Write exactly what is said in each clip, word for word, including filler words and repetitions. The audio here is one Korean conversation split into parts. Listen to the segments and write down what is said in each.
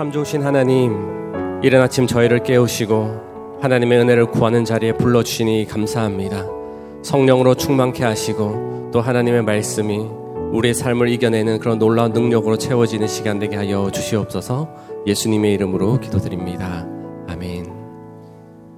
참 좋으신 하나님, 이른 아침 저희를 깨우시고 하나님의 은혜를 구하는 자리에 불러주시니 감사합니다. 성령으로 충만케 하시고 또 하나님의 말씀이 우리의 삶을 이겨내는 그런 놀라운 능력으로 채워지는 시간 되게 하여 주시옵소서. 예수님의 이름으로 기도드립니다. 아멘.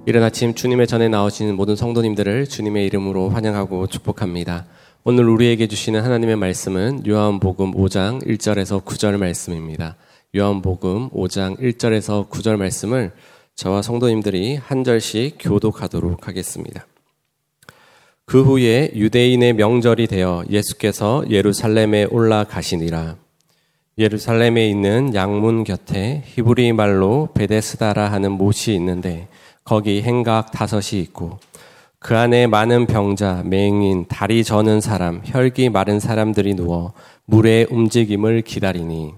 이른 아침 주님의 전에 나오신 모든 성도님들을 주님의 이름으로 환영하고 축복합니다. 오늘 우리에게 주시는 하나님의 말씀은 요한복음 오 장 일 절에서 구 절 말씀입니다. 요한복음 오 장 일 절에서 구 절 말씀을 저와 성도님들이 한 절씩 교독하도록 하겠습니다. 그 후에 유대인의 명절이 되어 예수께서 예루살렘에 올라가시니라. 예루살렘에 있는 양문 곁에 히브리 말로 베데스다라 하는 못이 있는데 거기 행각 다섯이 있고 그 안에 많은 병자, 맹인, 다리 저는 사람, 혈기 마른 사람들이 누워 물의 움직임을 기다리니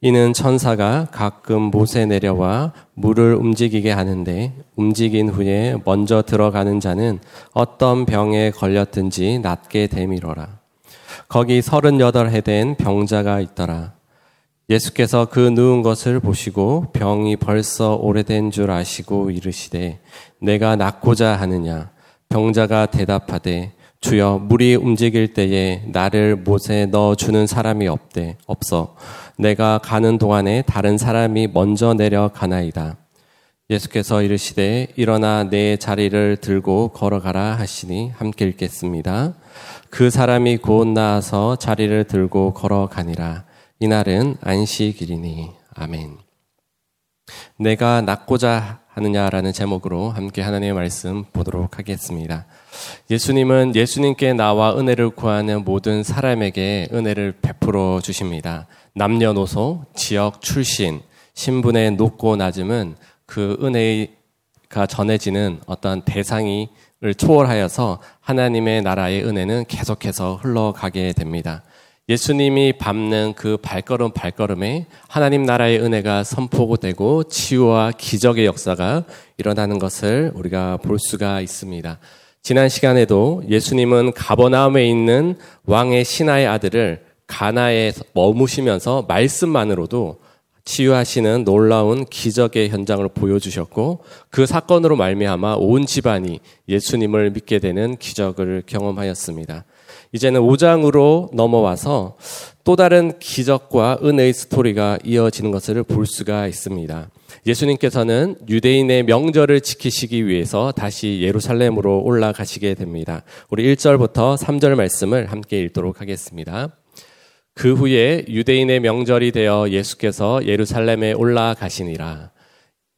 이는 천사가 가끔 못에 내려와 물을 움직이게 하는데 움직인 후에 먼저 들어가는 자는 어떤 병에 걸렸든지 낫게 되미로라. 거기 서른여덟 해 된 병자가 있더라. 예수께서 그 누운 것을 보시고 병이 벌써 오래된 줄 아시고 이르시되 내가 낫고자 하느냐. 병자가 대답하되 주여, 물이 움직일 때에 나를 못에 넣어주는 사람이 없대, 없어 내가 가는 동안에 다른 사람이 먼저 내려가나이다. 예수께서 이르시되 일어나 내 자리를 들고 걸어가라 하시니 함께 읽겠습니다. 그 사람이 곧 나아서 자리를 들고 걸어가니라. 이날은 안식일이니. 아멘. 내가 낫고자 하느냐라는 제목으로 함께 하나님의 말씀 보도록 하겠습니다. 예수님은 예수님께 나와 은혜를 구하는 모든 사람에게 은혜를 베풀어 주십니다. 남녀노소, 지역, 출신, 신분의 높고 낮음은 그 은혜가 전해지는 어떤 대상을 초월하여서 하나님의 나라의 은혜는 계속해서 흘러가게 됩니다. 예수님이 밟는 그 발걸음 발걸음에 하나님 나라의 은혜가 선포되고 치유와 기적의 역사가 일어나는 것을 우리가 볼 수가 있습니다. 지난 시간에도 예수님은 가버나움에 있는 왕의 신하의 아들을 가나에 머무시면서 말씀만으로도 치유하시는 놀라운 기적의 현장을 보여주셨고 그 사건으로 말미암아 온 집안이 예수님을 믿게 되는 기적을 경험하였습니다. 이제는 오 장으로 넘어와서 또 다른 기적과 은혜의 스토리가 이어지는 것을 볼 수가 있습니다. 예수님께서는 유대인의 명절을 지키시기 위해서 다시 예루살렘으로 올라가시게 됩니다. 우리 일 절부터 삼 절 말씀을 함께 읽도록 하겠습니다. 그 후에 유대인의 명절이 되어 예수께서 예루살렘에 올라가시니라.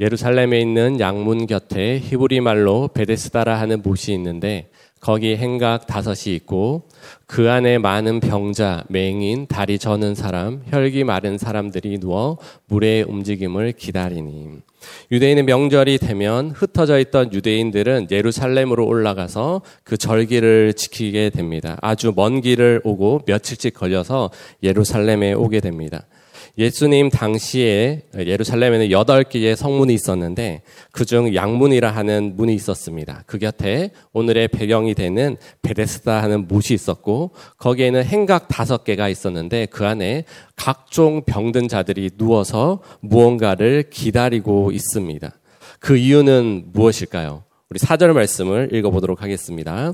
예루살렘에 있는 양문 곁에 히브리 말로 베데스다라 하는 못이 있는데 거기 행각 다섯이 있고 그 안에 많은 병자, 맹인, 다리 저는 사람, 혈기 마른 사람들이 누워 물의 움직임을 기다리니. 유대인의 명절이 되면 흩어져 있던 유대인들은 예루살렘으로 올라가서 그 절기를 지키게 됩니다. 아주 먼 길을 오고 며칠씩 걸려서 예루살렘에 오게 됩니다. 예수님 당시에 예루살렘에는 여덟 개의 성문이 있었는데 그중 양문이라 하는 문이 있었습니다. 그 곁에 오늘의 배경이 되는 베데스다 하는 못이 있었고 거기에는 행각 다섯 개가 있었는데 그 안에 각종 병든 자들이 누워서 무언가를 기다리고 있습니다. 그 이유는 무엇일까요? 우리 사 절 말씀을 읽어보도록 하겠습니다.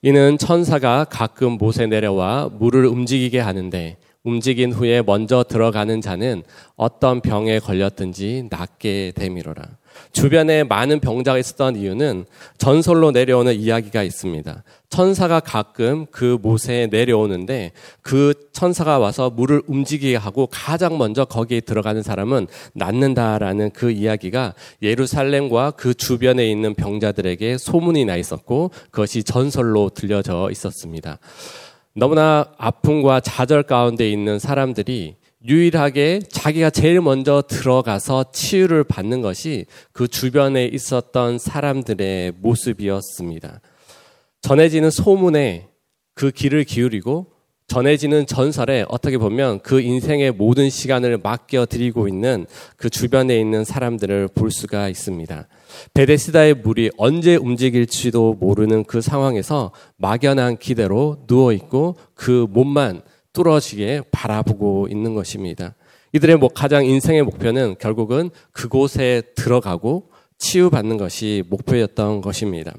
이는 천사가 가끔 못에 내려와 물을 움직이게 하는데 움직인 후에 먼저 들어가는 자는 어떤 병에 걸렸든지 낫게 되미로라. 주변에 많은 병자가 있었던 이유는 전설로 내려오는 이야기가 있습니다. 천사가 가끔 그 못에 내려오는데 그 천사가 와서 물을 움직이게 하고 가장 먼저 거기에 들어가는 사람은 낫는다라는 그 이야기가 예루살렘과 그 주변에 있는 병자들에게 소문이 나 있었고 그것이 전설로 들려져 있었습니다. 너무나 아픔과 좌절 가운데 있는 사람들이 유일하게 자기가 제일 먼저 들어가서 치유를 받는 것이 그 주변에 있었던 사람들의 모습이었습니다. 전해지는 소문에 그 귀를 기울이고 전해지는 전설에 어떻게 보면 그 인생의 모든 시간을 맡겨드리고 있는 그 주변에 있는 사람들을 볼 수가 있습니다. 베데스다의 물이 언제 움직일지도 모르는 그 상황에서 막연한 기대로 누워있고 그 몸만 뚫어지게 바라보고 있는 것입니다. 이들의 뭐 가장 인생의 목표는 결국은 그곳에 들어가고 치유받는 것이 목표였던 것입니다.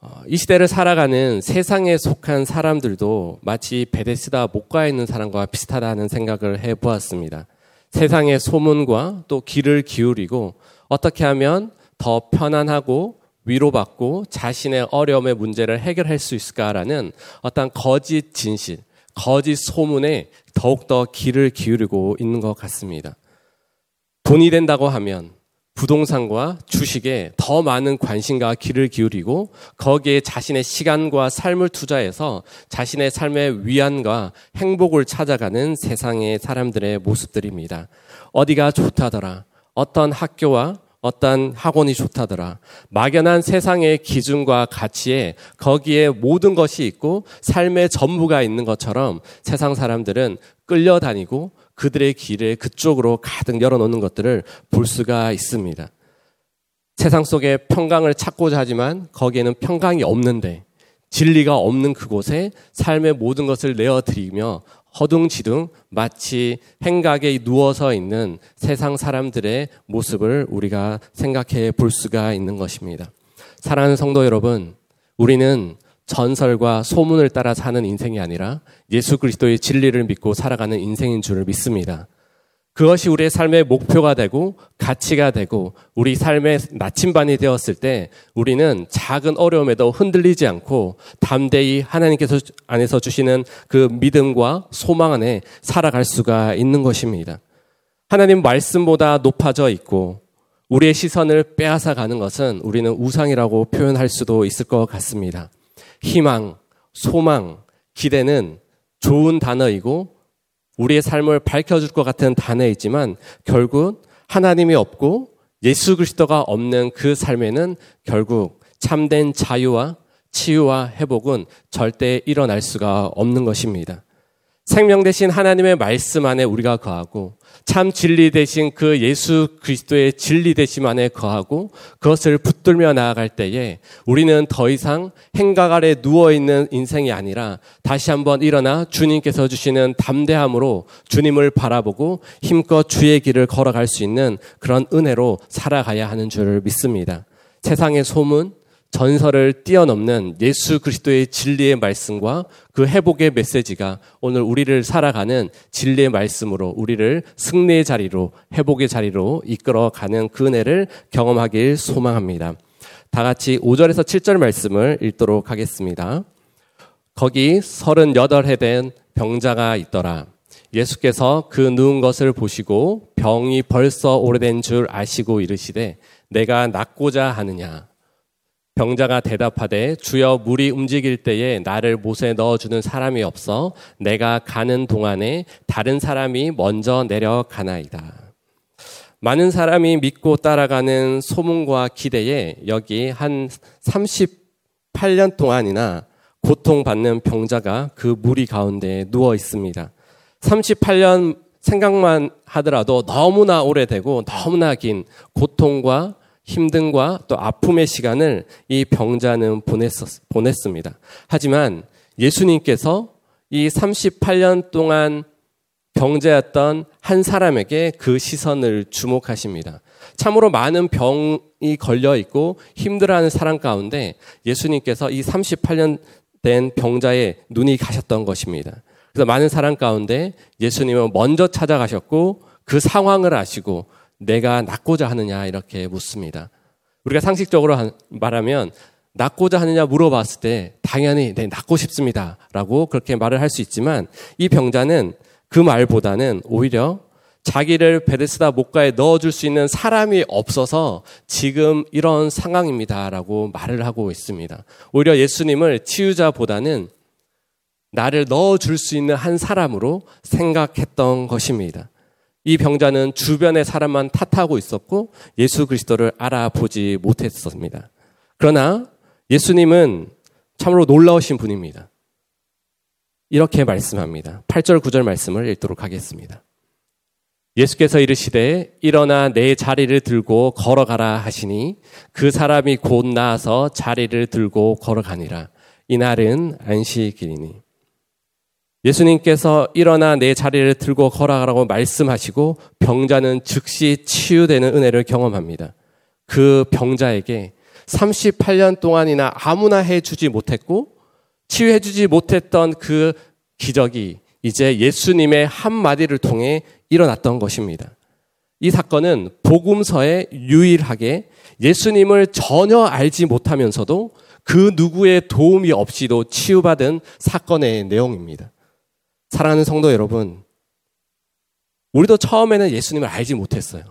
어, 이 시대를 살아가는 세상에 속한 사람들도 마치 베데스다 못가에 있는 사람과 비슷하다는 생각을 해보았습니다. 세상의 소문과 또 귀를 기울이고 어떻게 하면 더 편안하고 위로받고 자신의 어려움의 문제를 해결할 수 있을까라는 어떤 거짓 진실, 거짓 소문에 더욱더 귀를 기울이고 있는 것 같습니다. 돈이 된다고 하면 부동산과 주식에 더 많은 관심과 귀를 기울이고 거기에 자신의 시간과 삶을 투자해서 자신의 삶의 위안과 행복을 찾아가는 세상의 사람들의 모습들입니다. 어디가 좋다더라, 어떤 학교와 어떤 학원이 좋다더라, 막연한 세상의 기준과 가치에 거기에 모든 것이 있고 삶의 전부가 있는 것처럼 세상 사람들은 끌려다니고 그들의 길을 그쪽으로 가득 열어놓는 것들을 볼 수가 있습니다. 세상 속에 평강을 찾고자 하지만 거기에는 평강이 없는데, 진리가 없는 그곳에 삶의 모든 것을 내어드리며 허둥지둥 마치 행각에 누워서 있는 세상 사람들의 모습을 우리가 생각해 볼 수가 있는 것입니다. 사랑하는 성도 여러분, 우리는 전설과 소문을 따라 사는 인생이 아니라 예수 그리스도의 진리를 믿고 살아가는 인생인 줄 믿습니다. 그것이 우리의 삶의 목표가 되고 가치가 되고 우리 삶의 나침반이 되었을 때 우리는 작은 어려움에도 흔들리지 않고 담대히 하나님께서 안에서 주시는 그 믿음과 소망 안에 살아갈 수가 있는 것입니다. 하나님 말씀보다 높아져 있고 우리의 시선을 빼앗아가는 것은 우리는 우상이라고 표현할 수도 있을 것 같습니다. 희망, 소망, 기대는 좋은 단어이고 우리의 삶을 밝혀줄 것 같은 단어이지만 결국 하나님이 없고 예수 그리스도가 없는 그 삶에는 결국 참된 자유와 치유와 회복은 절대 일어날 수가 없는 것입니다. 생명 대신 하나님의 말씀 안에 우리가 거하고 참 진리 대신 그 예수 그리스도의 진리 대심 안에 거하고 그것을 붙들며 나아갈 때에 우리는 더 이상 행각 아래 누워있는 인생이 아니라 다시 한번 일어나 주님께서 주시는 담대함으로 주님을 바라보고 힘껏 주의 길을 걸어갈 수 있는 그런 은혜로 살아가야 하는 줄을 믿습니다. 세상의 소문, 전설을 뛰어넘는 예수 그리스도의 진리의 말씀과 그 회복의 메시지가 오늘 우리를 살아가는 진리의 말씀으로 우리를 승리의 자리로, 회복의 자리로 이끌어가는 그 은혜를 경험하길 소망합니다. 다 같이 오 절에서 칠 절 말씀을 읽도록 하겠습니다. 거기 서른여덟 해 된 병자가 있더라. 예수께서 그 누운 것을 보시고 병이 벌써 오래된 줄 아시고 이르시되 내가 낫고자 하느냐. 병자가 대답하되 주여, 물이 움직일 때에 나를 못에 넣어주는 사람이 없어 내가 가는 동안에 다른 사람이 먼저 내려가나이다. 많은 사람이 믿고 따라가는 소문과 기대에 여기 한 삼십팔 년 동안이나 고통받는 병자가 그 무리 가운데 누워 있습니다. 삼십팔 년 생각만 하더라도 너무나 오래되고 너무나 긴 고통과 힘든과 또 아픔의 시간을 이 병자는 보냈었, 보냈습니다. 하지만 예수님께서 이 삼십팔 년 동안 병자였던 한 사람에게 그 시선을 주목하십니다. 참으로 많은 병이 걸려있고 힘들어하는 사람 가운데 예수님께서 이 삼십팔 년 된 병자의 눈이 가셨던 것입니다. 그래서 많은 사람 가운데 예수님은 먼저 찾아가셨고 그 상황을 아시고 내가 낫고자 하느냐 이렇게 묻습니다. 우리가 상식적으로 말하면 낫고자 하느냐 물어봤을 때 당연히 네, 낫고 싶습니다 라고 그렇게 말을 할 수 있지만 이 병자는 그 말보다는 오히려 자기를 베데스다 못가에 넣어줄 수 있는 사람이 없어서 지금 이런 상황입니다 라고 말을 하고 있습니다. 오히려 예수님을 치유자보다는 나를 넣어줄 수 있는 한 사람으로 생각했던 것입니다. 이 병자는 주변의 사람만 탓하고 있었고 예수 그리스도를 알아보지 못했습니다. 그러나 예수님은 참으로 놀라우신 분입니다. 이렇게 말씀합니다. 팔 절 구 절 말씀을 읽도록 하겠습니다. 예수께서 이르시되 일어나 내 자리를 들고 걸어가라 하시니 그 사람이 곧 나아서 자리를 들고 걸어가니라. 이날은 안식일이니. 예수님께서 일어나 내 자리를 들고 걸어가라고 말씀하시고 병자는 즉시 치유되는 은혜를 경험합니다. 그 병자에게 삼십팔 년 동안이나 아무나 해주지 못했고 치유해주지 못했던 그 기적이 이제 예수님의 한마디를 통해 일어났던 것입니다. 이 사건은 복음서에 유일하게 예수님을 전혀 알지 못하면서도 그 누구의 도움이 없이도 치유받은 사건의 내용입니다. 사랑하는 성도 여러분, 우리도 처음에는 예수님을 알지 못했어요.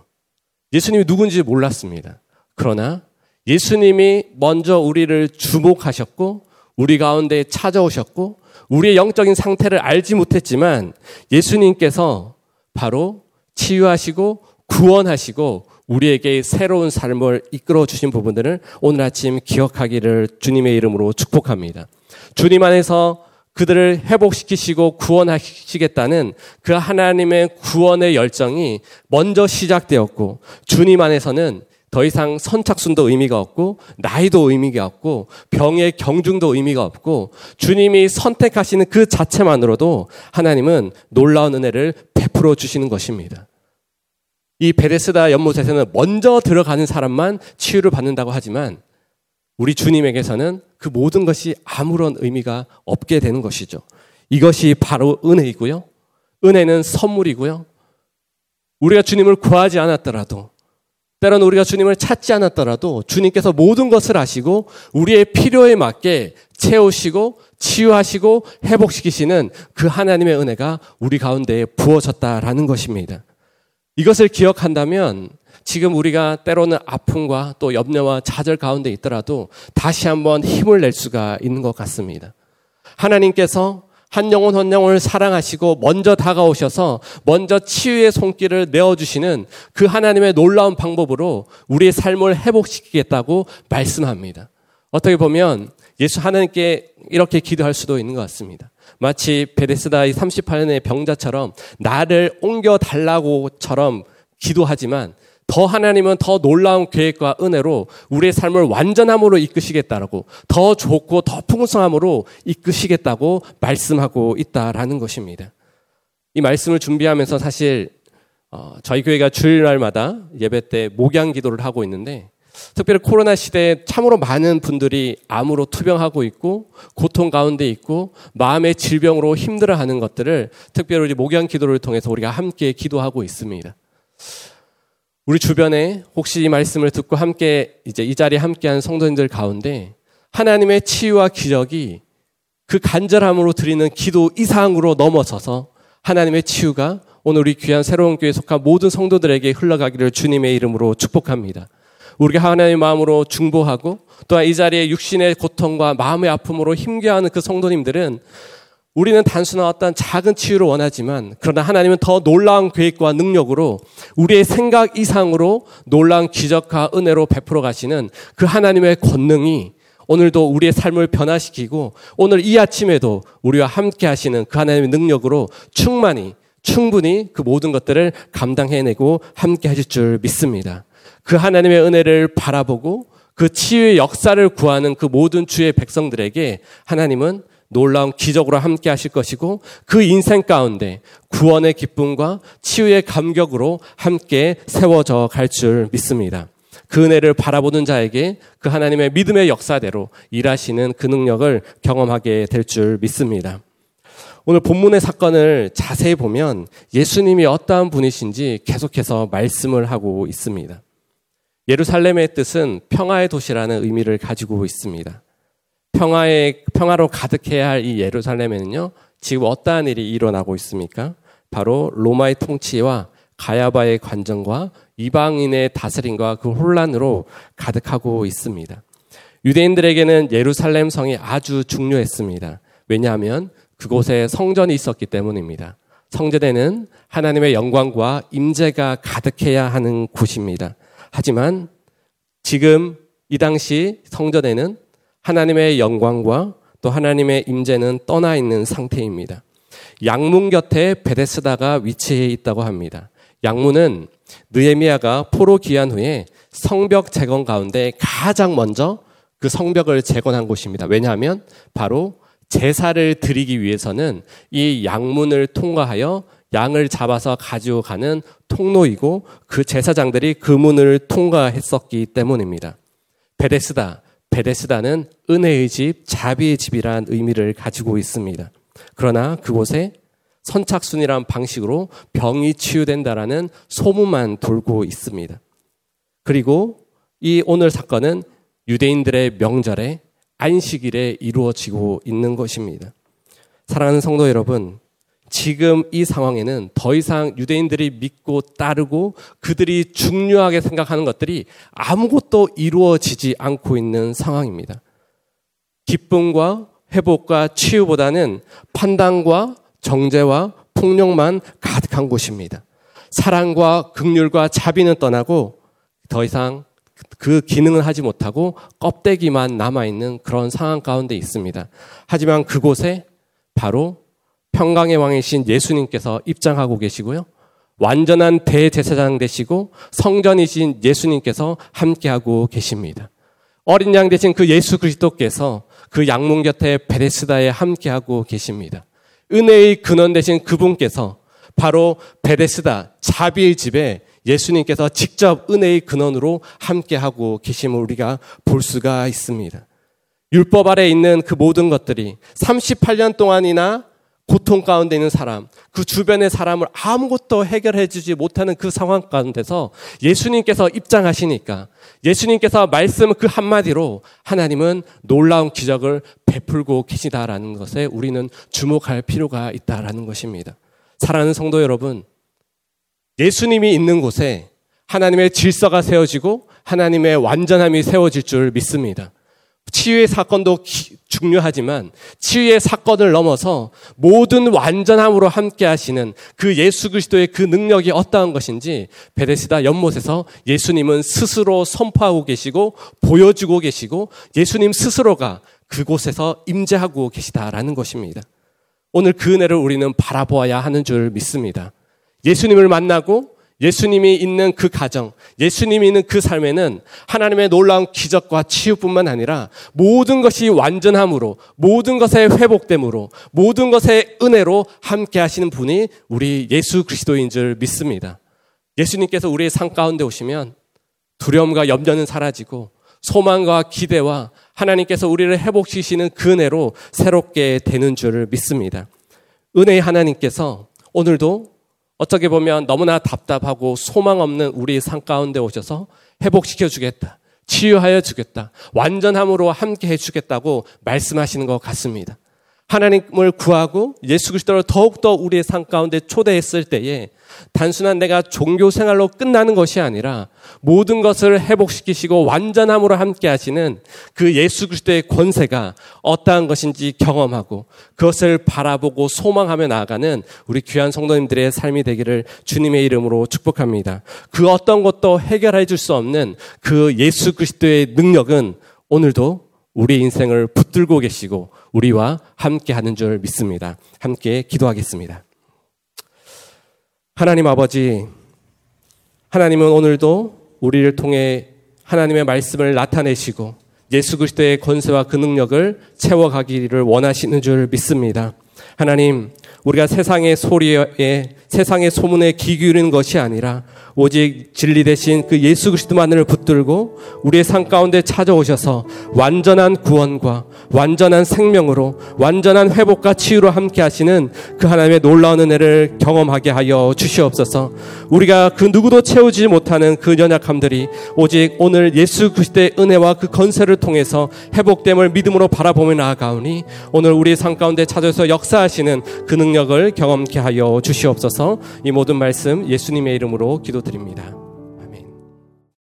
예수님이 누군지 몰랐습니다. 그러나 예수님이 먼저 우리를 주목하셨고 우리 가운데 찾아오셨고 우리의 영적인 상태를 알지 못했지만 예수님께서 바로 치유하시고 구원하시고 우리에게 새로운 삶을 이끌어 주신 부분들을 오늘 아침 기억하기를 주님의 이름으로 축복합니다. 주님 안에서 그들을 회복시키시고 구원하시겠다는 그 하나님의 구원의 열정이 먼저 시작되었고 주님 안에서는 더 이상 선착순도 의미가 없고 나이도 의미가 없고 병의 경중도 의미가 없고 주님이 선택하시는 그 자체만으로도 하나님은 놀라운 은혜를 베풀어 주시는 것입니다. 이 베데스다 연못에서는 먼저 들어가는 사람만 치유를 받는다고 하지만 우리 주님에게서는 그 모든 것이 아무런 의미가 없게 되는 것이죠. 이것이 바로 은혜이고요. 은혜는 선물이고요. 우리가 주님을 구하지 않았더라도 때로는 우리가 주님을 찾지 않았더라도 주님께서 모든 것을 아시고 우리의 필요에 맞게 채우시고 치유하시고 회복시키시는 그 하나님의 은혜가 우리 가운데 부어졌다라는 것입니다. 이것을 기억한다면 지금 우리가 때로는 아픔과 또 염려와 좌절 가운데 있더라도 다시 한번 힘을 낼 수가 있는 것 같습니다. 하나님께서 한 영혼 한 영혼을 사랑하시고 먼저 다가오셔서 먼저 치유의 손길을 내어주시는 그 하나님의 놀라운 방법으로 우리의 삶을 회복시키겠다고 말씀합니다. 어떻게 보면 예수 하나님께 이렇게 기도할 수도 있는 것 같습니다. 마치 베데스다의 삼십팔 년의 병자처럼 나를 옮겨달라고처럼 기도하지만 더 하나님은 더 놀라운 계획과 은혜로 우리의 삶을 완전함으로 이끄시겠다라고 더 좋고 더 풍성함으로 이끄시겠다고 말씀하고 있다라는 것입니다. 이 말씀을 준비하면서 사실 어, 저희 교회가 주일날마다 예배 때 목양 기도를 하고 있는데 특별히 코로나 시대에 참으로 많은 분들이 암으로 투병하고 있고 고통 가운데 있고 마음의 질병으로 힘들어하는 것들을 특별히 우리 목양 기도를 통해서 우리가 함께 기도하고 있습니다. 우리 주변에 혹시 이 말씀을 듣고 함께 이제 이 자리에 함께한 성도님들 가운데 하나님의 치유와 기적이 그 간절함으로 드리는 기도 이상으로 넘어서서 하나님의 치유가 오늘 우리 귀한 새로운 교회에 속한 모든 성도들에게 흘러가기를 주님의 이름으로 축복합니다. 우리가 하나님의 마음으로 중보하고 또한 이 자리에 육신의 고통과 마음의 아픔으로 힘겨워하는 그 성도님들은 우리는 단순한 어떤 작은 치유를 원하지만 그러나 하나님은 더 놀라운 계획과 능력으로 우리의 생각 이상으로 놀라운 기적과 은혜로 베풀어 가시는 그 하나님의 권능이 오늘도 우리의 삶을 변화시키고 오늘 이 아침에도 우리와 함께 하시는 그 하나님의 능력으로 충만히 충분히 그 모든 것들을 감당해내고 함께 하실 줄 믿습니다. 그 하나님의 은혜를 바라보고 그 치유의 역사를 구하는 그 모든 주의 백성들에게 하나님은 놀라운 기적으로 함께 하실 것이고 그 인생 가운데 구원의 기쁨과 치유의 감격으로 함께 세워져 갈 줄 믿습니다. 그 은혜를 바라보는 자에게 그 하나님의 믿음의 역사대로 일하시는 그 능력을 경험하게 될 줄 믿습니다. 오늘 본문의 사건을 자세히 보면 예수님이 어떠한 분이신지 계속해서 말씀을 하고 있습니다. 예루살렘의 뜻은 평화의 도시라는 의미를 가지고 있습니다. 평화의, 평화로 가득해야 할 이 예루살렘에는요, 지금 어떠한 일이 일어나고 있습니까? 바로 로마의 통치와 가야바의 관정과 이방인의 다스림과 그 혼란으로 가득하고 있습니다. 유대인들에게는 예루살렘 성이 아주 중요했습니다. 왜냐하면 그곳에 성전이 있었기 때문입니다. 성전에는 하나님의 영광과 임재가 가득해야 하는 곳입니다. 하지만 지금 이 당시 성전에는 하나님의 영광과 또 하나님의 임재는 떠나 있는 상태입니다. 양문 곁에 베데스다가 위치해 있다고 합니다. 양문은 느헤미야가 포로 귀환 후에 성벽 재건 가운데 가장 먼저 그 성벽을 재건한 곳입니다. 왜냐하면 바로 제사를 드리기 위해서는 이 양문을 통과하여 양을 잡아서 가지고 가는 통로이고 그 제사장들이 그 문을 통과했었기 때문입니다. 베데스다, 베데스다는 은혜의 집, 자비의 집이란 의미를 가지고 있습니다. 그러나 그곳에 선착순이란 방식으로 병이 치유된다라는 소문만 돌고 있습니다. 그리고 이 오늘 사건은 유대인들의 명절에 안식일에 이루어지고 있는 것입니다. 사랑하는 성도 여러분, 지금 이 상황에는 더 이상 유대인들이 믿고 따르고 그들이 중요하게 생각하는 것들이 아무것도 이루어지지 않고 있는 상황입니다. 기쁨과 회복과 치유보다는 판단과 정죄와 폭력만 가득한 곳입니다. 사랑과 긍휼과 자비는 떠나고 더 이상 그 기능은 하지 못하고 껍데기만 남아있는 그런 상황 가운데 있습니다. 하지만 그곳에 바로 평강의 왕이신 예수님께서 입장하고 계시고요. 완전한 대제사장 되시고 성전이신 예수님께서 함께하고 계십니다. 어린 양 되신 그 예수 그리스도께서 그 양문 곁에 베데스다에 함께하고 계십니다. 은혜의 근원 되신 그분께서 바로 베데스다 자비의 집에 예수님께서 직접 은혜의 근원으로 함께하고 계심을 우리가 볼 수가 있습니다. 율법 아래 있는 그 모든 것들이 삼십팔 년 동안이나 고통 가운데 있는 사람, 그 주변의 사람을 아무것도 해결해 주지 못하는 그 상황 가운데서 예수님께서 입장하시니까 예수님께서 말씀 그 한마디로 하나님은 놀라운 기적을 베풀고 계시다라는 것에 우리는 주목할 필요가 있다라는 것입니다. 사랑하는 성도 여러분, 예수님이 있는 곳에 하나님의 질서가 세워지고 하나님의 완전함이 세워질 줄 믿습니다. 치유의 사건도 중요하지만 치유의 사건을 넘어서 모든 완전함으로 함께 하시는 그 예수 그리스도의 그 능력이 어떠한 것인지 베데스다 연못에서 예수님은 스스로 선포하고 계시고 보여주고 계시고 예수님 스스로가 그곳에서 임재하고 계시다라는 것입니다. 오늘 그 은혜를 우리는 바라보아야 하는 줄 믿습니다. 예수님을 만나고 예수님이 있는 그 가정, 예수님이 있는 그 삶에는 하나님의 놀라운 기적과 치유뿐만 아니라 모든 것이 완전함으로, 모든 것의 회복됨으로, 모든 것의 은혜로 함께 하시는 분이 우리 예수 그리스도인 줄 믿습니다. 예수님께서 우리의 삶 가운데 오시면 두려움과 염려는 사라지고 소망과 기대와 하나님께서 우리를 회복시키시는 그 은혜로 새롭게 되는 줄 믿습니다. 은혜의 하나님께서 오늘도 어떻게 보면 너무나 답답하고 소망 없는 우리의 삶 가운데 오셔서 회복시켜 주겠다, 치유하여 주겠다, 완전함으로 함께 해주겠다고 말씀하시는 것 같습니다. 하나님을 구하고 예수 그리스도를 더욱더 우리의 삶 가운데 초대했을 때에 단순한 내가 종교 생활로 끝나는 것이 아니라 모든 것을 회복시키시고 완전함으로 함께 하시는 그 예수 그리스도의 권세가 어떠한 것인지 경험하고 그것을 바라보고 소망하며 나아가는 우리 귀한 성도님들의 삶이 되기를 주님의 이름으로 축복합니다. 그 어떤 것도 해결해 줄 수 없는 그 예수 그리스도의 능력은 오늘도 우리 인생을 붙들고 계시고 우리와 함께하는 줄 믿습니다. 함께 기도하겠습니다. 하나님 아버지, 하나님은 오늘도 우리를 통해 하나님의 말씀을 나타내시고 예수 그리스도의 권세와 그 능력을 채워가기를 원하시는 줄 믿습니다. 하나님, 우리가 세상의 소리에, 세상의 소문에 귀 기울이는 것이 아니라 오직 진리 되신 그 예수 그리스도만을 붙들고 우리의 삶 가운데 찾아오셔서 완전한 구원과 완전한 생명으로 완전한 회복과 치유로 함께 하시는 그 하나님의 놀라운 은혜를 경험하게 하여 주시옵소서. 우리가 그 누구도 채우지 못하는 그 연약함들이 오직 오늘 예수 그리스도의 은혜와 그 권세를 통해서 회복됨을 믿음으로 바라보며 나아가오니 오늘 우리의 삶 가운데 찾아서 역사하시는 그 능력을 경험케 하여 주시옵소서. 이 모든 말씀 예수님의 이름으로 기도드립니다.